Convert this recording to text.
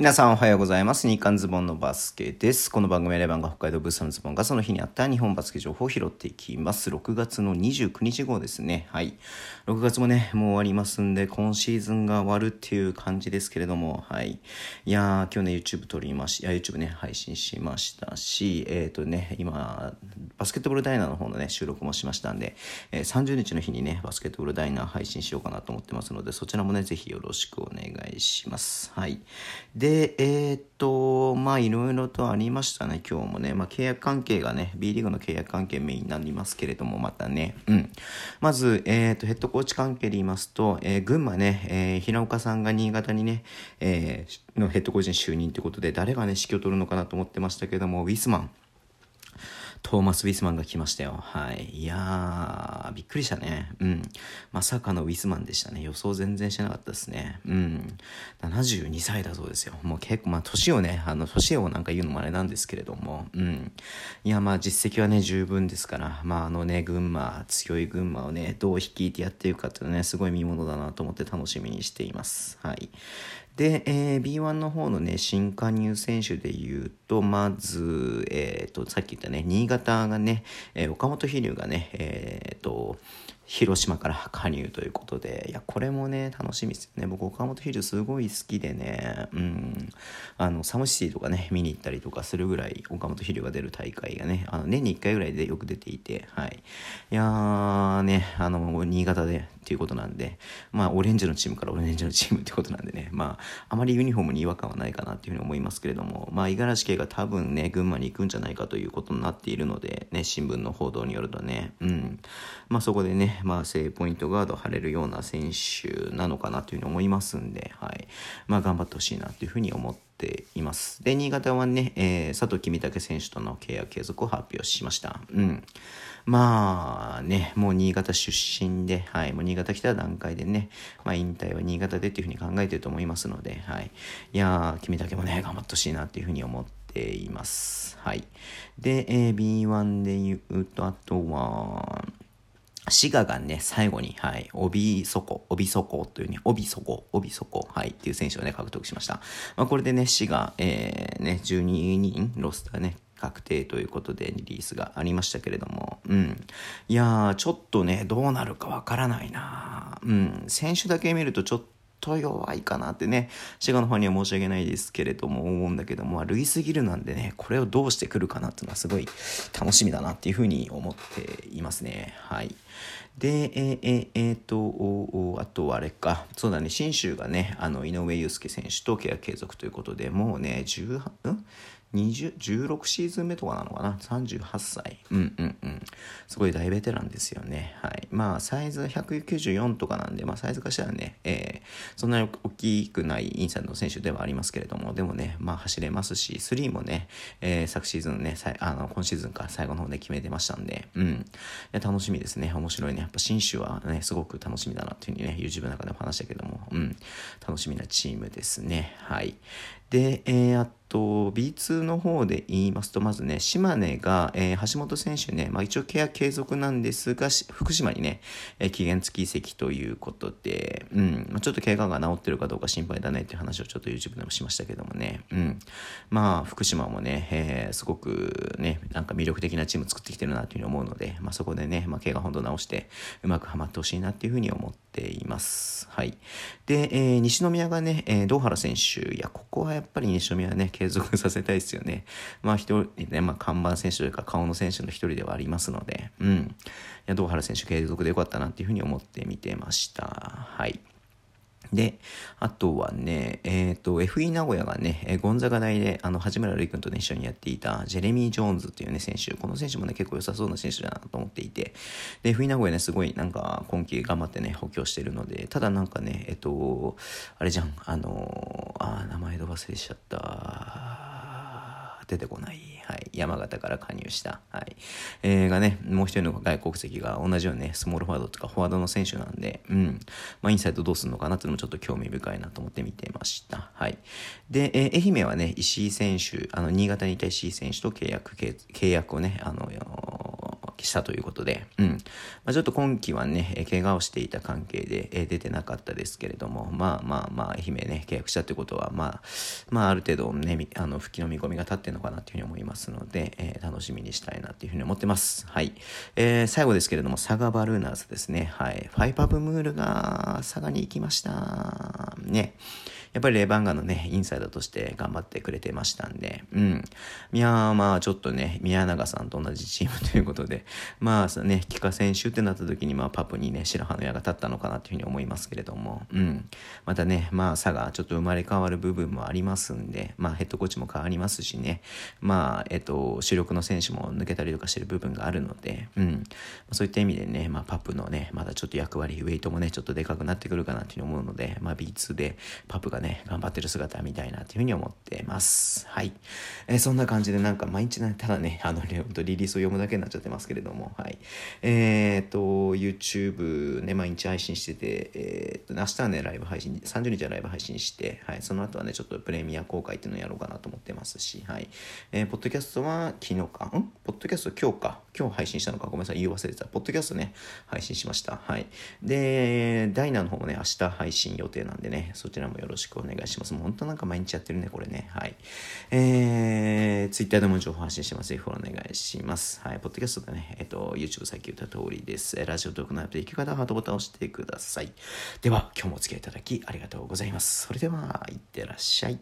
皆さんおはようございます。日刊ズボンのバスケです。この番組はレバンが北海道ブースのズボンがその日にあった日本バスケ情報を拾っていきます。6月の29日号ですね。はい、6月もねもう終わりますんで、今シーズンが終わるっていう感じですけれども、はい、いやー今日ね YouTube ね配信しましたし、今バスケットボールダイナーの方のね収録もしましたんで、30日の日にねバスケットボールダイナー配信しようかなと思ってますので、そちらもねぜひよろしくお願いします。はい、で、まあいろいろとありましたね、今日もね。まあ契約関係がね、B リーグの契約関係メインになりますけれども、またね、まず、ヘッドコーチ関係で言いますと、群馬ね、平岡さんが新潟にね、のヘッドコーチに就任ということで、誰がね、指揮を取るのかなと思ってましたけれども、トーマス・ウィスマンが来ましたよ。はい。いやー、びっくりしたね。まさかのウィスマンでしたね。予想全然してなかったですね。72歳だそうですよ。もう結構、まあ、年をなんか言うのもあれなんですけれども。いや、まあ、実績はね、十分ですから。まあ、強い群馬をね、どう率いてやっていくかっていうのはね、すごい見ものだなと思って楽しみにしています。はい。で、B1 の方のね、新加入選手でいうと、まず、さっき言ったね、新潟がね、岡本飛龍がね、広島から加入ということで、いや、これもね、楽しみですよね。僕、岡本飛龍すごい好きでね、サムシティとかね、見に行ったりとかするぐらい、岡本飛龍が出る大会がね、年に1回ぐらいでよく出ていて、はい。いやーね、新潟でっていうことなんで、まあ、オレンジのチームってことなんでね、まあ、あまりユニフォームに違和感はないかなっていうふうに思いますけれども、まあ、五十嵐圭が多分ね、群馬に行くんじゃないかということになっているので、ね、新聞の報道によるとね、まあ、そこでね、正ポイントガード張れるような選手なのかなというふうに思いますんで、はい、まあ頑張ってほしいなというふうに思っています。で、新潟はね、佐藤君武選手との契約継続を発表しました。まあね、もう新潟出身で、はい、もう新潟来た段階でね、まあ、引退は新潟でというふうに考えていると思いますので、はい、いや君武もね頑張ってほしいなというふうに思っています。はい、で、B1 でいうと、あとは滋賀がね、最後に、はい、帯底、はい、っていう選手をね、獲得しました。まあ、これでね、滋賀、ね、12人、ロスターね、確定ということでリリースがありましたけれども、いやー、ちょっとね、どうなるかわからないな。選手だけ見るとちょっと、弱いかなってね、滋賀のファンには申し訳ないですけれども思うんだけども、まあ、ルイスギルなんでね、これをどうしてくるかなっていうのはすごい楽しみだなっていうふうに思っていますね。はい。で、あとはあれか、そうだね、信州がね、井上祐介選手と契約継続ということで、もうね、16シーズン目とかなのかな、38歳。すごい大ベテランですよね。はい。まあ、サイズ194とかなんで、まあ、サイズ化したらね、そんなに大きくないインサイドの選手ではありますけれども、でもね、まあ、走れますし、スリーもね、昨シーズンね、今シーズンか最後の方で決めてましたんで、いや楽しみですね。面白いね。やっぱ信州はね、すごく楽しみだなっていうふうにね、YouTube の中でも話したけども、楽しみなチームですね。はい。で、B2 の方で言いますと、まずね、島根が、橋本選手ね、まあ、一応ケア継続なんですが、福島にね、期限付き移籍ということで、まあ、ちょっと怪我が治ってるかどうか心配だねっていう話をちょっと YouTube でもしましたけどもね、まあ福島もね、すごくね、なんか魅力的なチーム作ってきてるなというふうに思うので、まあ、そこでね、まあ、怪我本当治してうまくはまってほしいなっていうふうに思っています。はい。で、西宮がね、堂原選手、いや、ここはやっぱり西宮はね、継続させたいですよね。まあ一人ね、まあ、看板選手というか顔の選手の一人ではありますので、いや、堂原選手継続でよかったなっていうふうに思って見てました。はい。で、あとはね、FE 名古屋がね、ゴンザガ大で、八村塁君とね、一緒にやっていた、ジェレミー・ジョーンズっていうね、選手、この選手もね、結構良さそうな選手だなと思っていて、で、FE 名古屋ね、すごい、なんか、今季頑張ってね、補強してるので、ただなんかね、あれじゃん、名前で忘れしちゃった、出てこない。はい、山形から加入した、はいがね、もう一人の外国籍が同じようにね、スモールフォワードとかフォワードの選手なんで、まあ、インサイドどうするのかなっていうのもちょっと興味深いなと思って見てました。はい。で、愛媛はね、石井選手、新潟にいた石井選手と契約をね、揮したということで、ちょっと今季はね、怪我をしていた関係で出てなかったですけれども、愛媛ね、契約したということは、ある程度ね、復帰の見込みが立ってるのかなというふうに思いますので、楽しみにしたいなというふうに思ってます。はい。最後ですけれども、佐賀バルーナーズですね。はい。ファイパブムールが佐賀に行きました。ね。やっぱりレバンガのね、インサイダーとして頑張ってくれてましたんで、ちょっとね、宮永さんと同じチームということで、帰化選手ってなった時に、パプにね、白羽の矢が立ったのかなというふうに思いますけれども、またね、佐賀、ちょっと生まれ変わる部分もありますんで、ヘッドコーチも変わりますしね、主力の選手も抜けたりとかしてる部分があるので、そういった意味でね、パプのね、まだちょっと役割、ウェイトもね、ちょっとでかくなってくるかなというふうに思うので、B2 でパプがね、頑張ってる姿見たいなというふうに思ってます。はい。そんな感じでなんか毎日ただね、リリースを読むだけになっちゃってますけれども、はい。YouTube ね、毎日配信してて、明日はね、ライブ配信、30日はライブ配信して、はい。その後はね、ちょっとプレミア公開っていうのをやろうかなと思ってますし、はい。ポッドキャストはポッドキャスト今日か。今日配信したのか。ごめんなさい、言い忘れてた。ポッドキャストね、配信しました。はい。で、ダイナーの方もね、明日配信予定なんでね、そちらもよろしくお願いします。もう本当なんか毎日やってるね、これね。はい。Twitter でも情報発信してます。フォローお願いします。はい。ポッドキャストでね、YouTube さっき言った通りです。ラジオトークのアップできる方はハートボタンを押してください。では、今日もお付き合いいただきありがとうございます。それでは、いってらっしゃい。